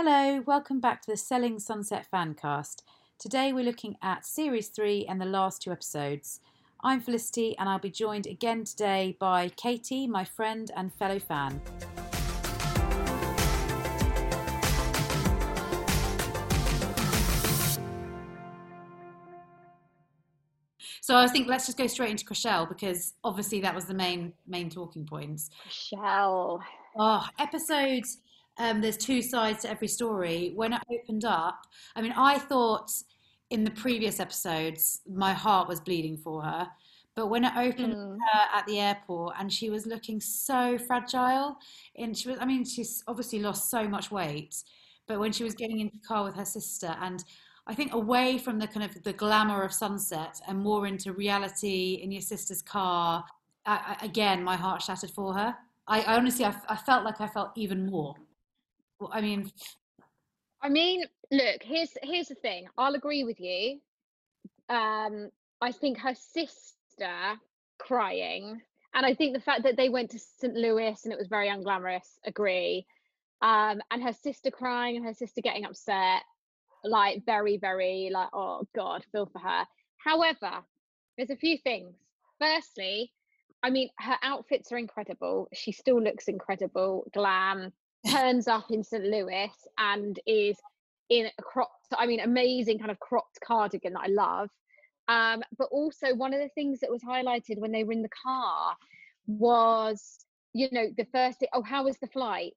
Hello, welcome back to the Selling Sunset Fancast. Today we're looking at Series 3 and the last two episodes. I'm Felicity and I'll be joined again today by Katie, my friend and fellow fan. So I think let's just go straight into Chrishell because obviously that was the main talking points. Chrishell. Oh, episodes... there's two sides to every story. When I opened up, I mean, I thought in the previous episodes, my heart was bleeding for her. But when I opened her at the airport and she was looking so fragile and she was, I mean, she's obviously lost so much weight, but when she was getting into the car with her sister and I think away from the kind of the glamour of sunset and more into reality in your sister's car, again, my heart shattered for her. I honestly, I felt like I felt even more. Well, I mean, look, here's the thing. I'll agree with you. I think her sister crying, and I think the fact that they went to St. Louis and it was very unglamorous, agree. And her sister crying and her sister getting upset, like very, very, like, oh God, feel for her. However, there's a few things. Firstly, I mean, her outfits are incredible. She still looks incredible, glam. Turns up in St. Louis and is in a cropped, I mean, amazing kind of cropped cardigan that I love. But also one of the things that was highlighted when they were in the car was, you know, the first thing, oh, how was the flight?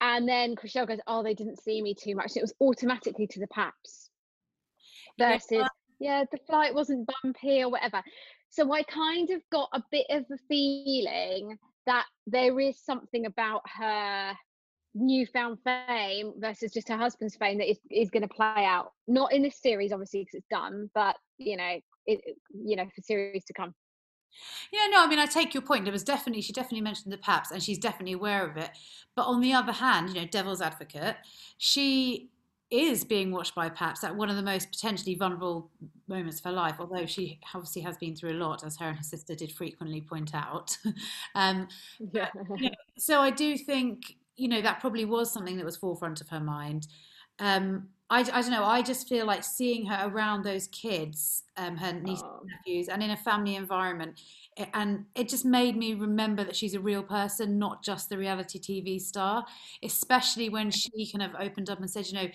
And then Chrishell goes, oh, they didn't see me too much. So it was automatically to the paps versus, yeah, the flight wasn't bumpy or whatever. So I kind of got a bit of a feeling that there is something about her newfound fame versus just her husband's fame that is going to play out. Not in this series, obviously, because it's done, but, you know, for series to come. Yeah, no, I mean, I take your point. She definitely mentioned the paps and she's definitely aware of it. But on the other hand, you know, devil's advocate, she is being watched by paps at one of the most potentially vulnerable moments of her life, although she obviously has been through a lot, as her and her sister did frequently point out. But, you know, so I do think, you know, that probably was something that was forefront of her mind. I don't know, I just feel like seeing her around those kids, her nieces and nephews, and in a family environment, and it just made me remember that she's a real person, not just the reality TV star, especially when she kind of opened up and said, you know,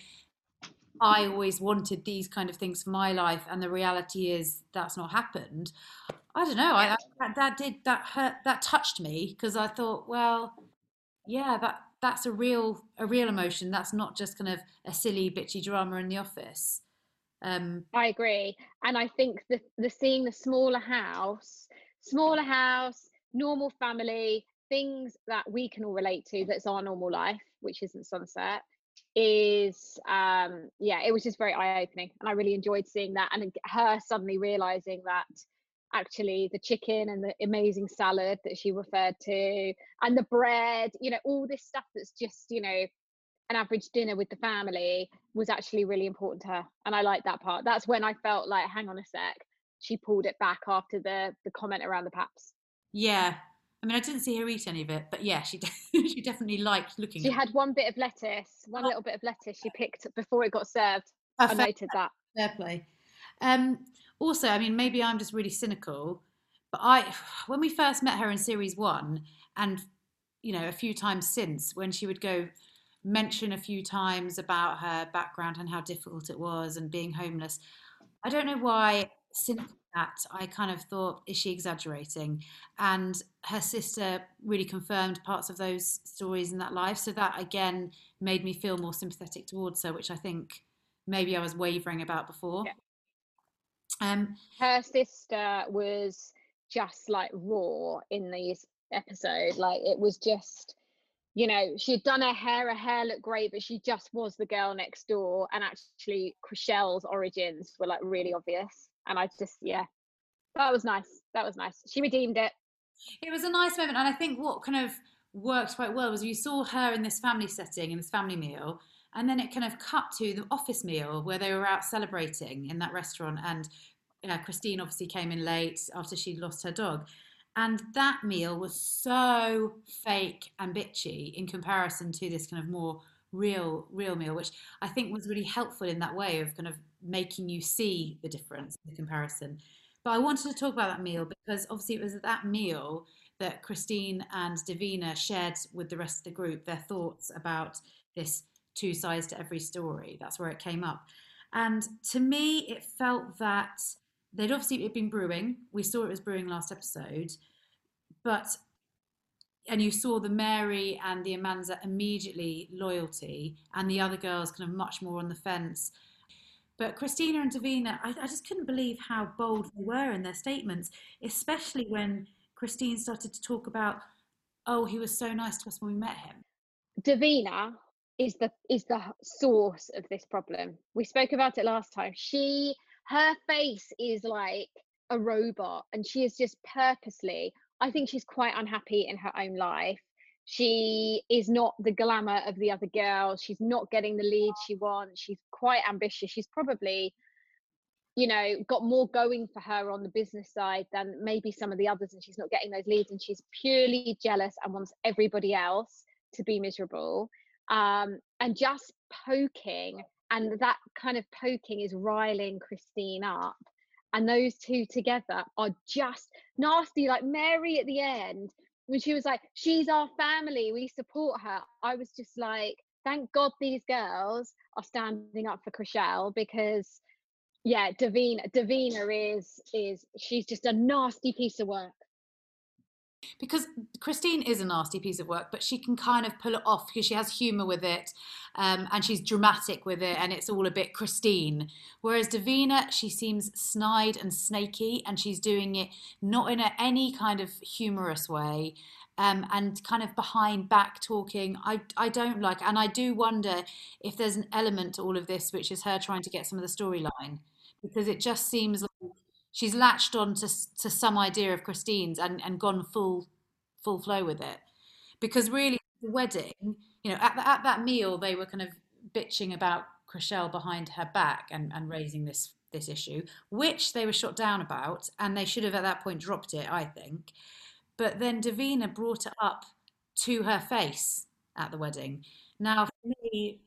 I always wanted these kind of things for my life, and the reality is that's not happened. I don't know. That hurt. That touched me because I thought, well, yeah, that's a real emotion. That's not just kind of a silly bitchy drama in the office. I agree, and I think the seeing the smaller house, normal family, things that we can all relate to. That's our normal life, which isn't sunset. Is it was just very eye-opening, and I really enjoyed seeing that, and her suddenly realizing that actually the chicken and the amazing salad that she referred to and the bread, you know, all this stuff that's just, you know, an average dinner with the family was actually really important to her, and I liked that part. That's when I felt like, hang on a sec, she pulled it back after the comment around the paps. Yeah, I mean, I didn't see her eat any of it, but yeah, she definitely liked looking at it. She had little bit of lettuce she picked before it got served. Perfect. I noted that. Fair play. Also, I mean, maybe I'm just really cynical, but when we first met her in series 1 and, you know, a few times since, when she would go mention a few times about her background and how difficult it was and being homeless, I don't know why cynical that I kind of thought, is she exaggerating? And her sister really confirmed parts of those stories in that life, so that again made me feel more sympathetic towards her, which I think maybe I was wavering about before. Yeah. Her sister was just like raw in these episodes. Like, it was just, you know, she'd done her hair looked great, but she just was the girl next door, and actually Chrishell's origins were like really obvious. And I just, yeah, that was nice. She redeemed it. It was a nice moment. And I think what kind of worked quite well was you saw her in this family setting, in this family meal, and then it kind of cut to the office meal where they were out celebrating in that restaurant. And Christine obviously came in late after she'd lost her dog. And that meal was so fake and bitchy in comparison to this kind of more real meal, which I think was really helpful in that way of kind of making you see the difference, the comparison. But I wanted to talk about that meal because obviously it was at that meal that Christine and Davina shared with the rest of the group their thoughts about this two sides to every story. That's where it came up. And to me, it felt that they'd obviously been brewing. We saw it was brewing last episode, and you saw the Mary and the Amanza immediately loyalty, and the other girls kind of much more on the fence. But Christina and Davina, I just couldn't believe how bold they were in their statements, especially when Christine started to talk about, oh, he was so nice to us when we met him. Davina is the source of this problem. We spoke about it last time. Her face is like a robot, and she is just purposely, I think she's quite unhappy in her own life. She is not the glamour of the other girls. She's not getting the lead she wants. She's quite ambitious. She's probably, got more going for her on the business side than maybe some of the others, and she's not getting those leads, and she's purely jealous and wants everybody else to be miserable. And just poking, and that kind of poking is riling Christine up. And those two together are just nasty. Like Mary at the end, when she was like, she's our family, we support her. I was just like, thank God these girls are standing up for Chrishell, because yeah, Davina is she's just a nasty piece of work. Because Christine is a nasty piece of work, but she can kind of pull it off because she has humour with it, and she's dramatic with it, and it's all a bit Christine. Whereas Davina, she seems snide and snaky, and she's doing it not in any kind of humorous way, and kind of behind back talking. I don't like, and I do wonder if there's an element to all of this which is her trying to get some of the storyline, because it just seems like she's latched on to some idea of Christine's and gone full flow with it. Because really, the wedding, at that meal, they were kind of bitching about Chrishell behind her back and raising this issue, which they were shot down about, and they should have at that point dropped it, I think. But then Davina brought it up to her face at the wedding. Now, for me,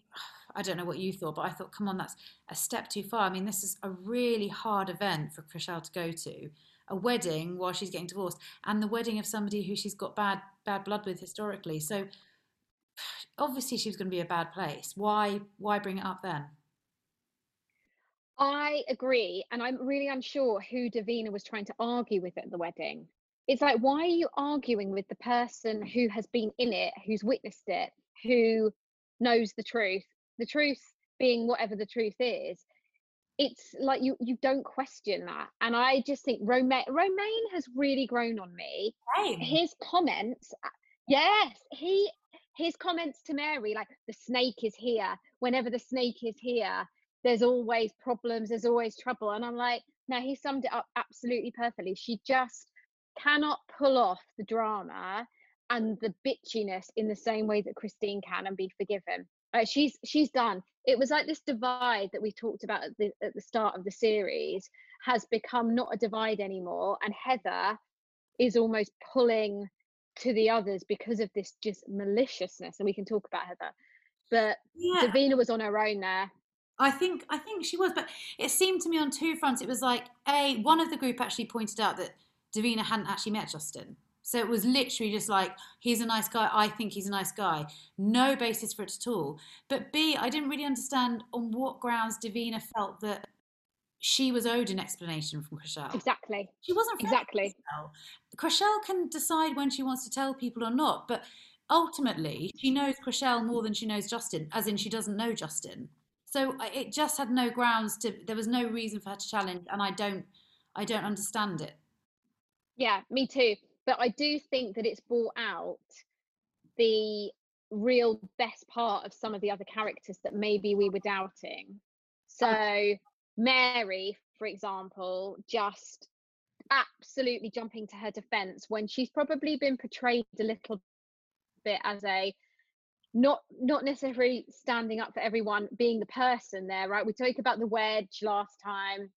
I don't know what you thought, but I thought, come on, that's a step too far. I mean, this is a really hard event for Chrishell to go to, a wedding while she's getting divorced, and the wedding of somebody who she's got bad blood with historically. So obviously she was going to be a bad place. Why bring it up then? I agree, and I'm really unsure who Davina was trying to argue with at the wedding. It's like, why are you arguing with the person who has been in it, who's witnessed it, who knows the truth? The truth being whatever the truth is. It's like you don't question that. And I just think Romaine has really grown on me. Hey. His comments, yes, his comments to Mary, like the snake is here. Whenever the snake is here, there's always problems, there's always trouble. And I'm like, no, he summed it up absolutely perfectly. She just cannot pull off the drama and the bitchiness in the same way that Christine can and be forgiven. She's done. It was like this divide that we talked about at the start of the series has become not a divide anymore, and Heather is almost pulling to the others because of this just maliciousness, and we can talk about Heather, but yeah. Davina was on her own there. I think she was, but it seemed to me on two fronts. It was like, one of the group actually pointed out that Davina hadn't actually met Justin. So it was literally just like, he's a nice guy, I think he's a nice guy. No basis for it at all. But B, I didn't really understand on what grounds Davina felt that she was owed an explanation from Chrishell. Exactly. She wasn't friends with Chrishell. Chrishell can decide when she wants to tell people or not, but ultimately she knows Chrishell more than she knows Justin, as in she doesn't know Justin. So it just had no grounds there was no reason for her to challenge, and I don't understand it. Yeah, me too. But I do think that it's brought out the real best part of some of the other characters that maybe we were doubting. So Mary, for example, just absolutely jumping to her defense when she's probably been portrayed a little bit as a not necessarily standing up for everyone, being the person there, right? We talked about the wedge last time,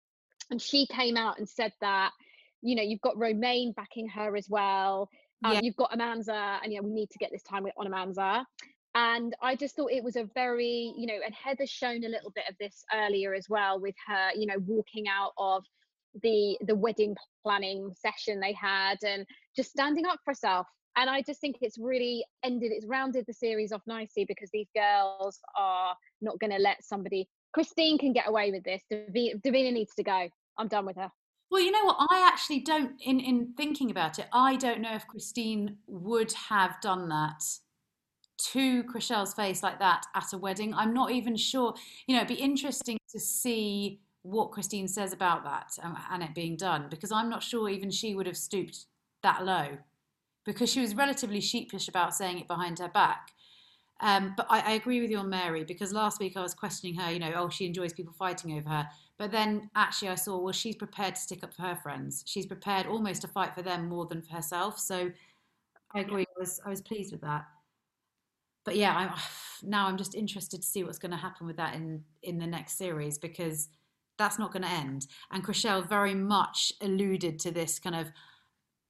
and she came out and said that. You've got Romaine backing her as well. Yeah. You've got Amanza, and we need to get this time on Amanza. And I just thought it was a very, you know, and Heather's shown a little bit of this earlier as well with her, you know, walking out of the wedding planning session they had and just standing up for herself. And I just think it's really ended, it's rounded the series off nicely, because these girls are not going to let somebody, Christine can get away with this. Davina needs to go. I'm done with her. Well, you know what? I actually don't, in thinking about it, I don't know if Christine would have done that to Chrishell's face like that at a wedding. I'm not even sure. You know, it'd be interesting to see what Christine says about that and it being done, because I'm not sure even she would have stooped that low, because she was relatively sheepish about saying it behind her back. But I agree with you on Mary, because last week I was questioning her, you know, oh, she enjoys people fighting over her. But then actually I saw, well, she's prepared to stick up for her friends. She's prepared almost to fight for them more than for herself. So I agree. I was pleased with that. But yeah, now I'm just interested to see what's going to happen with that in the next series, because that's not going to end. And Chrishell very much alluded to this kind of,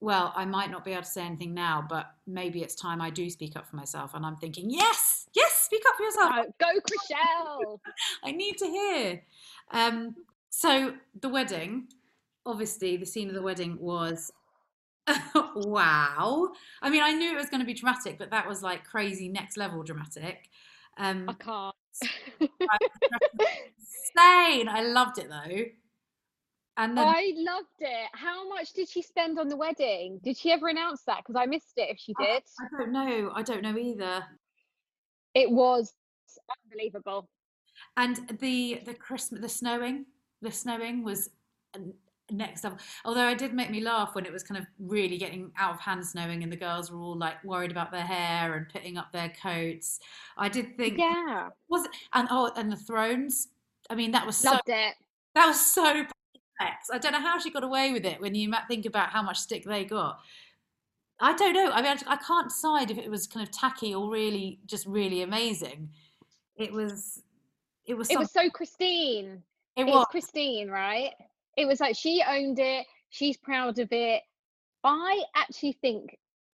well, I might not be able to say anything now, but maybe it's time I do speak up for myself. And I'm thinking, yes, yes, speak up for yourself. Go, Chrishell. I need to hear. So the wedding, obviously the scene of the wedding was, wow. I mean, I knew it was going to be dramatic, but that was like crazy next level dramatic. I can't. Insane. I loved it though. And then, I loved it. How much did she spend on the wedding? Did she ever announce that? Because I missed it if she did. I don't know. I don't know either. It was unbelievable. And the Christmas, the snowing was next level. Although it did make me laugh when it was kind of really getting out of hand snowing, and the girls were all like worried about their hair and putting up their coats. I did think, yeah, was it, and the thrones. I mean, that was loved so, it. That was so. I don't know how she got away with it when you might think about how much stick they got. I don't know. I mean, I can't decide if it was kind of tacky or really, just really amazing. It was so Christine. It was Christine, right? It was like she owned it. She's proud of it. I actually think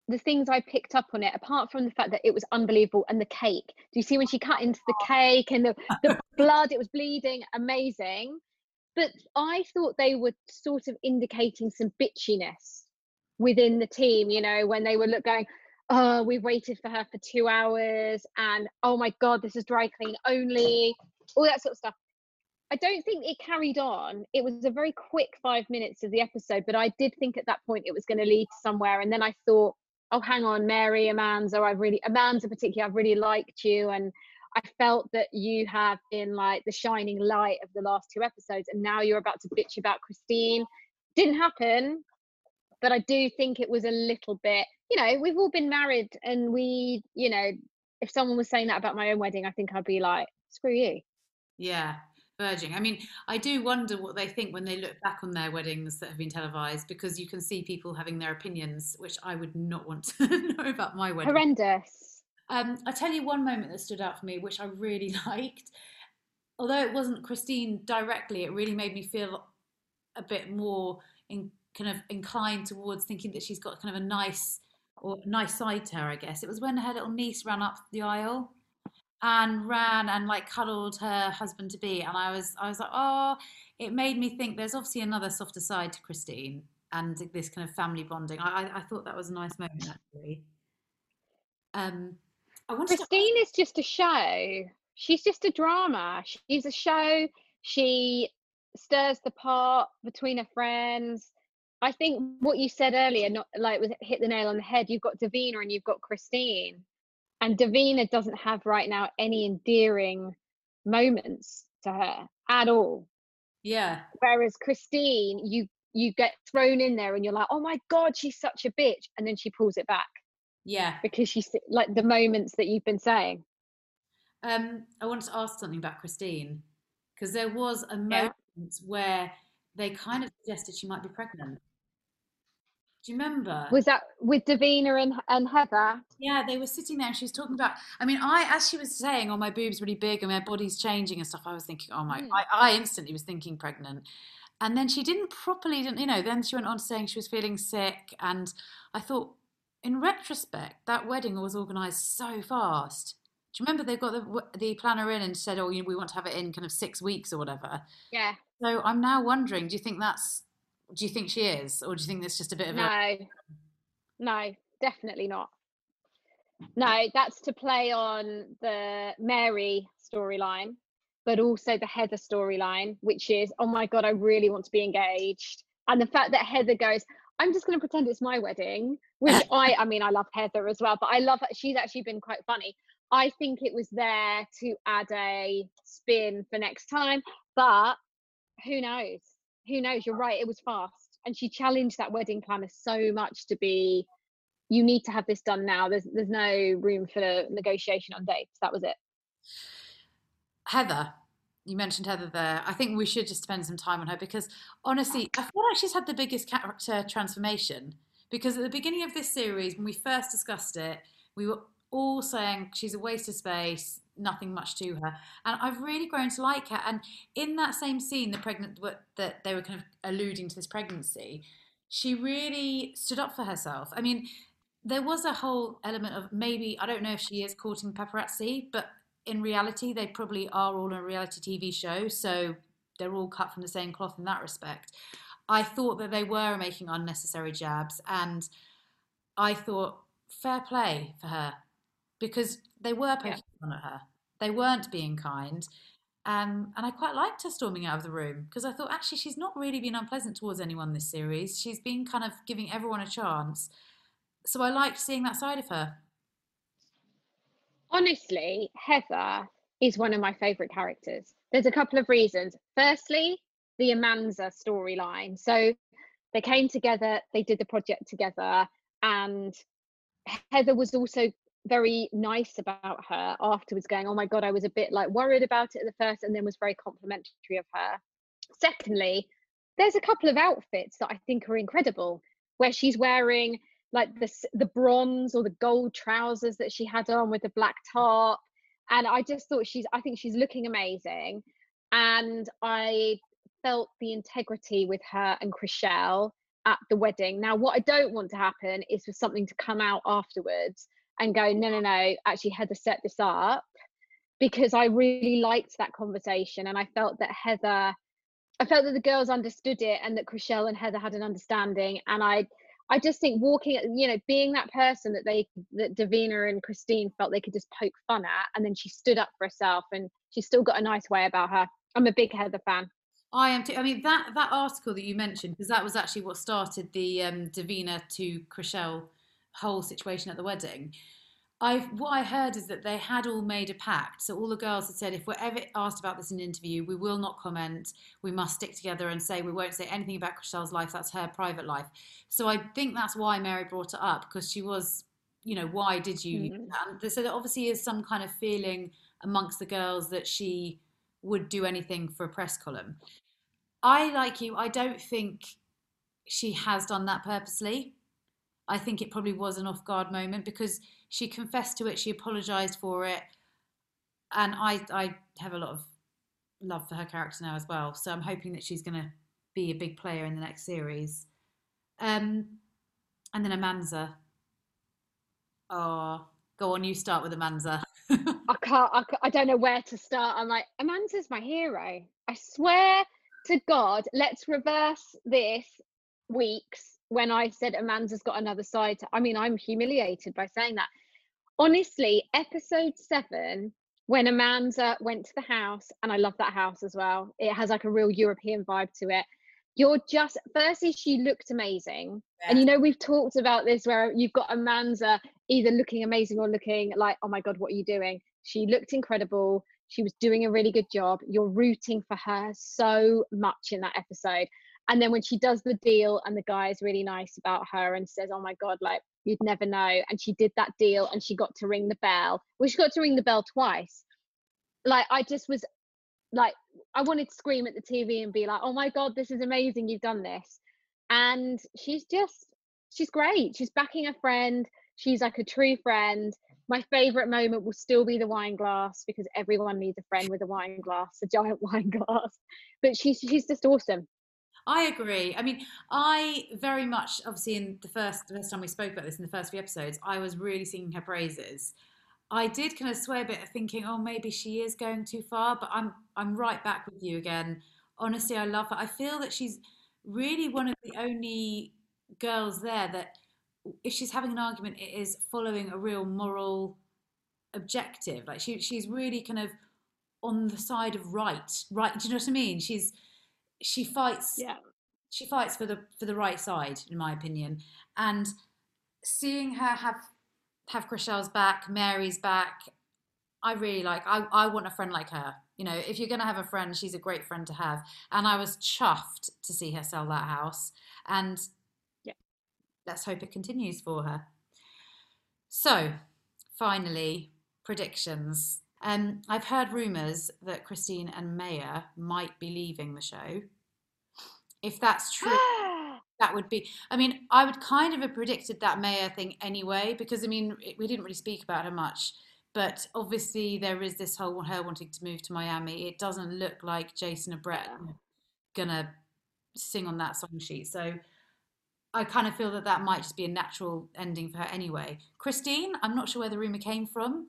the things I picked up on it, apart from the fact that it was unbelievable, and the cake. Do you see when she cut into the cake and the blood, it was bleeding, amazing. But I thought they were sort of indicating some bitchiness within the team, you know, when they were going, oh, we've waited for her for 2 hours, and oh my God, this is dry clean only, all that sort of stuff. I don't think it carried on. It was a very quick 5 minutes of the episode, but I did think at that point it was going to lead to somewhere. And then I thought, oh, hang on, Mary, Amanda particularly, I've really liked you. And I felt that you have been like the shining light of the last 2 episodes, and now you're about to bitch about Christine. Didn't happen, but I do think it was a little bit, you know, we've all been married, and we, you know, if someone was saying that about my own wedding, I think I'd be like, screw you. Yeah, verging. I mean, I do wonder what they think when they look back on their weddings that have been televised, because you can see people having their opinions, which I would not want to know about my wedding. Horrendous. I tell you one moment that stood out for me, which I really liked. Although it wasn't Christine directly, it really made me feel a bit more inclined towards thinking that she's got kind of a nice side to her, I guess. It was when her little niece ran up the aisle and like cuddled her husband-to-be. And I was like, oh, it made me think there's obviously another softer side to Christine and this kind of family bonding. I thought that was a nice moment, actually. Christine is just a show. She's just a drama. She's a show. She stirs the pot between her friends. I think what you said earlier, hit the nail on the head. You've got Davina and you've got Christine, and Davina doesn't have right now any endearing moments to her at all. Yeah. Whereas Christine, you get thrown in there and you're like, oh my God, she's such a bitch, and then she pulls it back. Yeah, because she's like the moments that you've been saying. I wanted to ask something about Christine, because there was a moment where they kind of suggested she might be pregnant. Do you remember? Was that with Davina and Heather? Yeah, they were sitting there and she was talking about, I mean, as she was saying, oh, my boob's really big and my body's changing and stuff, I was thinking, oh my, I instantly was thinking pregnant. And then she didn't, you know, then she went on saying she was feeling sick, and I thought, in retrospect, that wedding was organised so fast. Do you remember they got the planner in and said, oh, you know, we want to have it in kind of 6 weeks or whatever? Yeah. So I'm now wondering, do you think she is, or do you think that's just a bit of No, definitely not. No, that's to play on the Mary storyline, but also the Heather storyline, which is, oh my God, I really want to be engaged. And the fact that Heather goes, I'm just going to pretend it's my wedding, which I mean, I love Heather as well, but I love her. She's actually been quite funny. I think it was there to add a spin for next time, but who knows? Who knows? You're right. It was fast. And she challenged that wedding planner so much to be, you need to have this done now. There's no room for negotiation on dates. That was it. Heather, you mentioned Heather there. I think we should just spend some time on her, because honestly, I feel like she's had the biggest character transformation, because at the beginning of this series, when we first discussed it, we were all saying she's a waste of space, nothing much to her. And I've really grown to like her. And in that same scene, that they were kind of alluding to this pregnancy, she really stood up for herself. I mean, there was a whole element of maybe, I don't know if she is courting paparazzi, but in reality, they probably are all on a reality TV show, so they're all cut from the same cloth in that respect. I thought that they were making unnecessary jabs, and I thought, fair play for her, because they were poking fun at her. They weren't being kind. And I quite liked her storming out of the room, because I thought, actually, she's not really been unpleasant towards anyone this series. She's been kind of giving everyone a chance. So I liked seeing that side of her. Honestly, Heather is one of my favourite characters. There's a couple of reasons. Firstly, the Amanza storyline. So they came together, they did the project together, and Heather was also very nice about her afterwards, going, oh my God, I was a bit like worried about it at the first, and then was very complimentary of her. Secondly, there's a couple of outfits that I think are incredible, where she's wearing like the bronze or the gold trousers that she had on with the black top. And I just thought I think she's looking amazing. And I felt the integrity with her and Chrishell at the wedding. Now, what I don't want to happen is for something to come out afterwards and go, no, actually Heather set this up, because I really liked that conversation. And I felt that the girls understood it, and that Chrishell and Heather had an understanding. And I just think being that person that Davina and Christine felt they could just poke fun at, and then she stood up for herself, and she's still got a nice way about her. I'm a big Heather fan. I am too. I mean, that article that you mentioned, because that was actually what started the Davina to Chrishell whole situation at the wedding. What I heard is that they had all made a pact. So all the girls had said, if we're ever asked about this in an interview, we will not comment. We must stick together and say we won't say anything about Chrishell's life. That's her private life. So I think that's why Mary brought it up, because she was, why did you? Mm-hmm. So there obviously is some kind of feeling amongst the girls that she would do anything for a press column. I don't think she has done that purposely. I think it probably was an off-guard moment, because she confessed to it, she apologised for it, and I have a lot of love for her character now as well, so I'm hoping that she's going to be a big player in the next series. And then Amanza. Oh, go on, you start with Amanza. I don't know where to start. I'm like, Amanza's my hero. I swear to God, let's reverse this week's when I said Amanda's got another side. I mean, I'm humiliated by saying that. Honestly, episode 7, when Amanda went to the house, and I love that house as well. It has like a real European vibe to it. Firstly, she looked amazing. Yeah. And we've talked about this, where you've got Amanda either looking amazing or looking like, oh my God, what are you doing? She looked incredible. She was doing a really good job. You're rooting for her so much in that episode. And then when she does the deal, and the guy is really nice about her and says, oh my God, like, you'd never know. And she did that deal, and she got to ring the bell. Well, she got to ring the bell twice. Like, I just was like, I wanted to scream at the TV and be like, oh my God, this is amazing. You've done this. And she's great. She's backing a friend. She's like a true friend. My favorite moment will still be the wine glass, because everyone needs a friend with a wine glass, a giant wine glass. But she's just awesome. I agree. I mean, I very much, obviously, in the first time we spoke about this, in the first few episodes, I was really singing her praises. I did kind of sway a bit, thinking, oh, maybe she is going too far, but I'm right back with you again. Honestly, I love her. I feel that she's really one of the only girls there that if she's having an argument, it is following a real moral objective. Like she's really kind of on the side of right. Do you know what I mean? She fights. Yeah. She fights for the right side, in my opinion. And seeing her have Chrishell's back, Mary's back, I really like. I want a friend like her. You know, if you're going to have a friend, she's a great friend to have. And I was chuffed to see her sell that house. And yeah, let's hope it continues for her. So, finally, predictions. I've heard rumours that Christine and Maya might be leaving the show. If that's true, that would be... I mean, I would kind of have predicted that Maya thing anyway, because, I mean, we didn't really speak about her much. But obviously there is this whole her wanting to move to Miami. It doesn't look like Jason or Brett are going to sing on that song sheet. So I kind of feel that that might just be a natural ending for her anyway. Christine, I'm not sure where the rumour came from,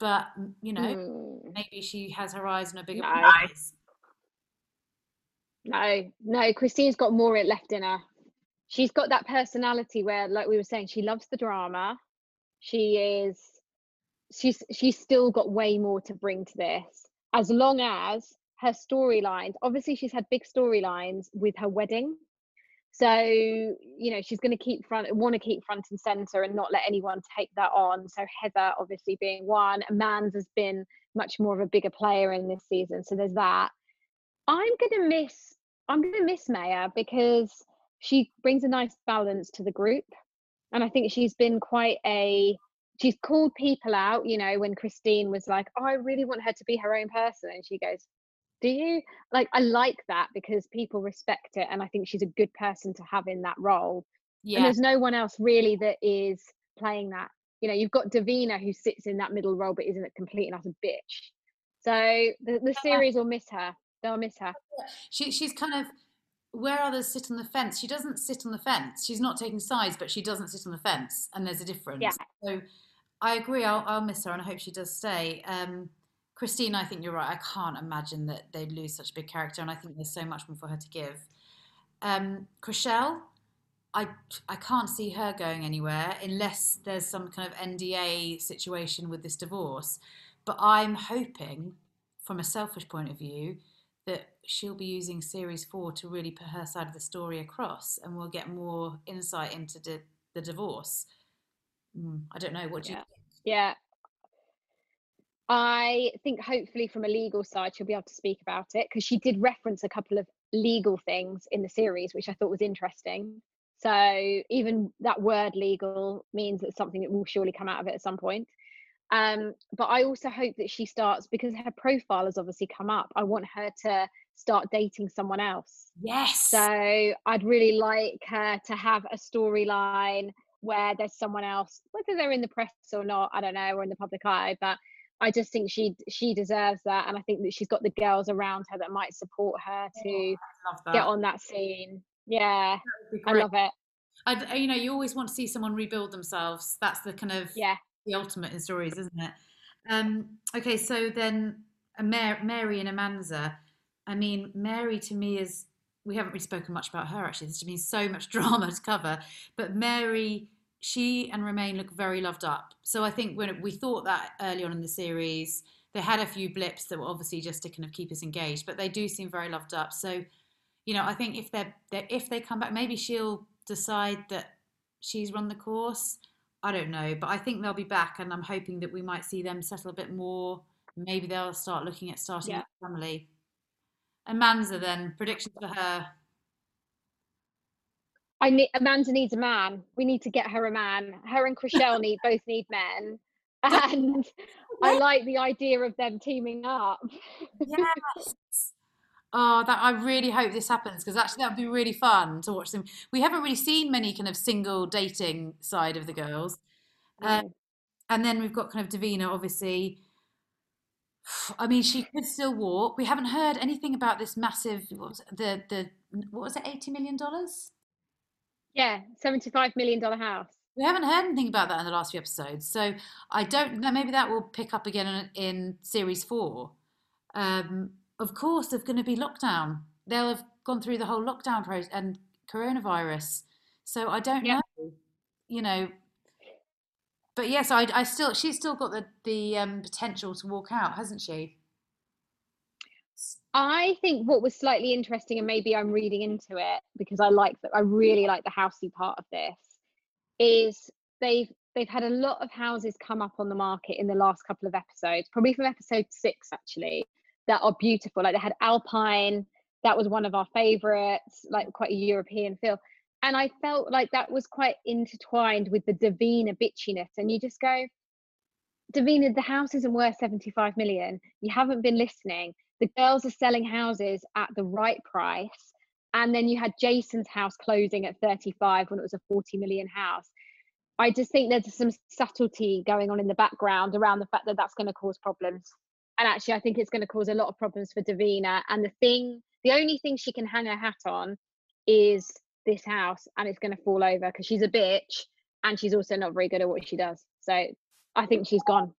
but, you know, maybe she has her eyes on a bigger prize. No, Christine's got more left in her. She's got that personality where, like we were saying, she loves the drama. She's still got way more to bring to this, as long as her storylines, obviously she's had big storylines with her wedding, so you know she's going to keep front and center and not let anyone take that on. So Heather obviously being one, Amanza has been much more of a bigger player in this season, so there's that. I'm going to miss Maya because she brings a nice balance to the group, and I think she's been she's called people out, you know, when Christine was like, oh, I really want her to be her own person. And she goes, do you? Like, I like that because people respect it. And I think she's a good person to have in that role. Yeah. And there's no one else really that is playing that. You know, you've got Davina who sits in that middle role, but isn't a complete and utter bitch. So the series will miss her. They'll miss her. She's kind of where others sit on the fence. She doesn't sit on the fence. She's not taking sides, but she doesn't sit on the fence. And there's a difference. Yeah. So, I agree. I'll miss her, and I hope she does stay. Christine, I think you're right. I can't imagine that they'd lose such a big character, and I think there's so much more for her to give. Chrishell, I can't see her going anywhere unless there's some kind of NDA situation with this divorce. But I'm hoping, from a selfish point of view, that she'll be using Series 4 to really put her side of the story across, and we'll get more insight into the divorce. I don't know. What do you think? Yeah. I think hopefully from a legal side, she'll be able to speak about it, because she did reference a couple of legal things in the series, which I thought was interesting. So even that word legal means that something that will surely come out of it at some point. But I also hope that she starts, because her profile has obviously come up, I want her to start dating someone else. Yes. So I'd really like her to have a storyline where there's someone else, whether they're in the press or not, I don't know, or in the public eye, but I just think she deserves that. And I think that she's got the girls around her that might support her to get on that scene. Yeah, I love it. You know, you always want to see someone rebuild themselves. That's the kind of the ultimate in stories, isn't it? Okay, so then Mary and Amanza. I mean, Mary to me is, we haven't really spoken much about her actually. There's been so much drama to cover, but Mary... she and Romaine look very loved up. So I think when we thought that early on in the series, they had a few blips that were obviously just to kind of keep us engaged, but they do seem very loved up. So, you know, I think if they come back, maybe she'll decide that she's run the course. I don't know, but I think they'll be back, and I'm hoping that we might see them settle a bit more. Maybe they'll start looking at starting a family. Amanza then, predictions for her. Amanda needs a man. We need to get her a man. Her and Chrishell both need men. And I like the idea of them teaming up. Yes. Oh, I really hope this happens, because actually that would be really fun to watch them. We haven't really seen many kind of single dating side of the girls. And then we've got kind of Davina, obviously. I mean, she could still walk. We haven't heard anything about this massive, what was it, $80 million? Yeah, $75 million house. We haven't heard anything about that in the last few episodes, so I don't know. Maybe that will pick up again in series 4. Of course, there's going to be lockdown. They'll have gone through the whole lockdown process and coronavirus. So I don't know, you know. But yes, I still, she's still got the potential to walk out, hasn't she? I think what was slightly interesting, and maybe I'm reading into it because I really like the housey part of this, is they've had a lot of houses come up on the market in the last couple of episodes, probably from episode 6 actually, that are beautiful. Like they had Alpine, that was one of our favorites, like quite a European feel. And I felt like that was quite intertwined with the Davina bitchiness. And you just go, Davina, the house isn't worth 75 million. You haven't been listening. The girls are selling houses at the right price. And then you had Jason's house closing at 35 when it was a 40 million house. I just think there's some subtlety going on in the background around the fact that that's going to cause problems. And actually, I think it's going to cause a lot of problems for Davina. And the only thing she can hang her hat on is this house, and it's going to fall over because she's a bitch and she's also not very good at what she does. So I think she's gone.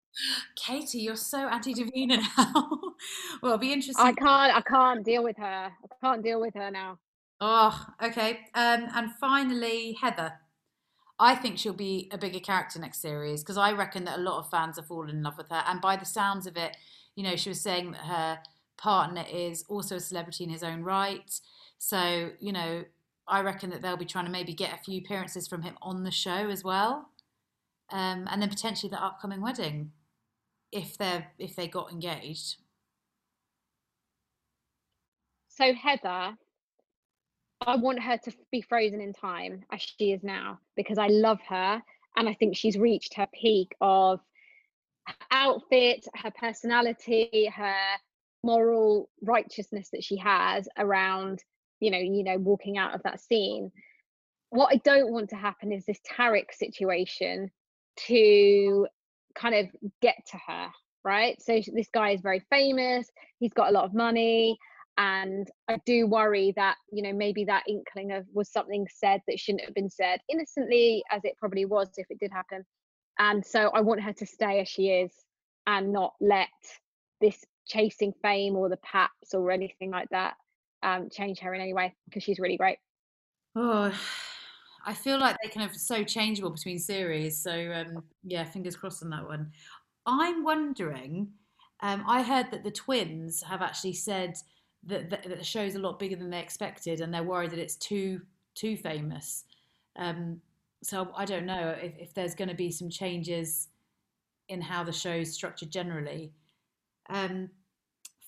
Katie, you're so anti-Davina now. Well, it'll be interesting. I can't deal with her. I can't deal with her now. Oh, okay. And finally, Heather. I think she'll be a bigger character next series because I reckon that a lot of fans have fallen in love with her. And by the sounds of it, you know, she was saying that her partner is also a celebrity in his own right. So, you know, I reckon that they'll be trying to maybe get a few appearances from him on the show as well. And then potentially the upcoming wedding, if they got engaged. So Heather, I want her to be frozen in time as she is now, because I love her and I think she's reached her peak of her outfit, her personality, her moral righteousness that she has around, you know, walking out of that scene. What I don't want to happen is this Tarek situation to kind of get to her, right? So this guy is very famous, he's got a lot of money, and I do worry that, you know, maybe that inkling of was something said that shouldn't have been said innocently, as it probably was if it did happen. And so I want her to stay as she is and not let this chasing fame or the paps or anything like that change her in any way, because she's really great. Oh, I feel like they kind of so changeable between series. So yeah, fingers crossed on that one. I'm wondering. I heard that the twins have actually said that the show's a lot bigger than they expected, and they're worried that it's too famous. So I don't know if there's going to be some changes in how the show's structured generally.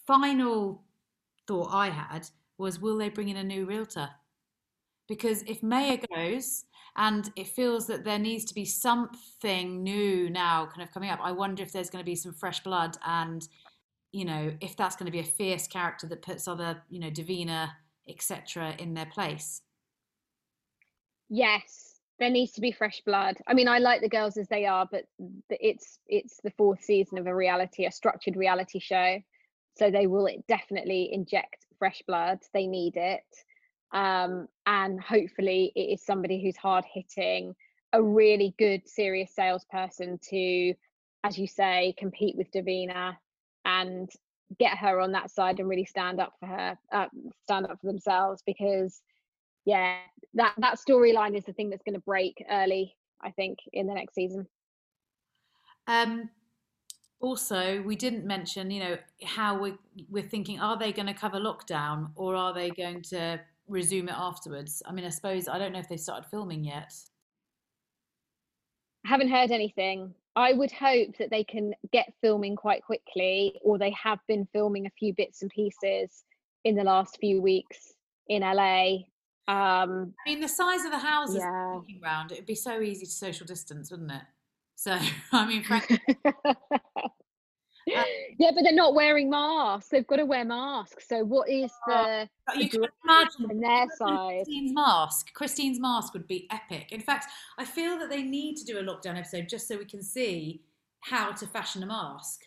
Final thought I had was, will they bring in a new realtor? Because if Maya goes and it feels that there needs to be something new now kind of coming up, I wonder if there's going to be some fresh blood, and, you know, if that's going to be a fierce character that puts other, you know, Davina, etc. in their place. Yes, there needs to be fresh blood. I mean, I like the girls as they are, but it's the 4th season of a structured reality show. So they will definitely inject fresh blood. They need it. And hopefully it is somebody who's hard hitting, a really good serious salesperson to, as you say, compete with Davina and get her on that side and really stand up for her, stand up for themselves, because yeah, that storyline is the thing that's going to break early, I think, in the next season. Also, we didn't mention, you know, how we're thinking, are they going to cover lockdown or are they going to resume it afterwards? I mean, I suppose, I don't know if they started filming yet. I haven't heard anything. I would hope that they can get filming quite quickly, or they have been filming a few bits and pieces in the last few weeks in LA. I mean, the size of the houses walking around, it would be so easy to social distance, wouldn't it? So, I mean, frankly. Yeah, but they're not wearing masks. They've got to wear masks. So what is the you can imagine on their side? Christine's mask would be epic. In fact, I feel that they need to do a lockdown episode just so we can see how to fashion a mask.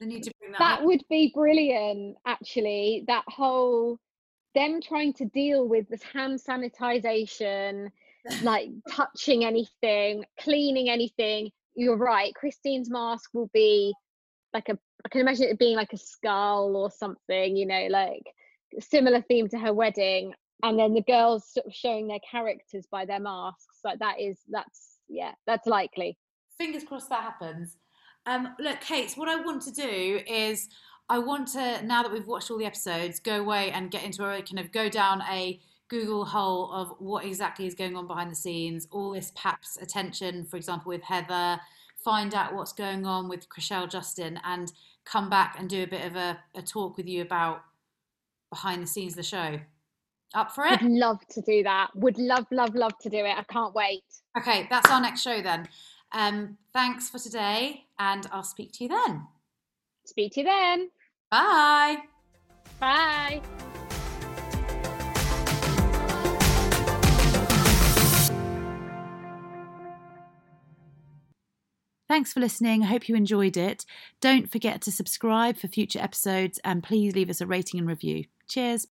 They need to bring that up. Would be brilliant, actually. That whole them trying to deal with this hand sanitisation like touching anything, cleaning anything. You're right. Christine's mask will be like a, I can imagine it being like a skull or something, you know, like similar theme to her wedding. And then the girls sort of showing their characters by their masks. Like that is, that's, yeah, that's likely. Fingers crossed that happens. Look, Kate, what I want to do is I want to, now that we've watched all the episodes, go away and get into a kind of go down a Google hole of what exactly is going on behind the scenes, all this PAP's attention, for example, with Heather, find out what's going on with Chrishell, Justin, and come back and do a bit of a talk with you about behind the scenes of the show. Up for it? Would love to do that. Would love to do it. I can't wait. Okay, that's our next show then. Thanks for today, and I'll speak to you then. Speak to you then. Bye. Bye. Thanks for listening. I hope you enjoyed it. Don't forget to subscribe for future episodes, and please leave us a rating and review. Cheers.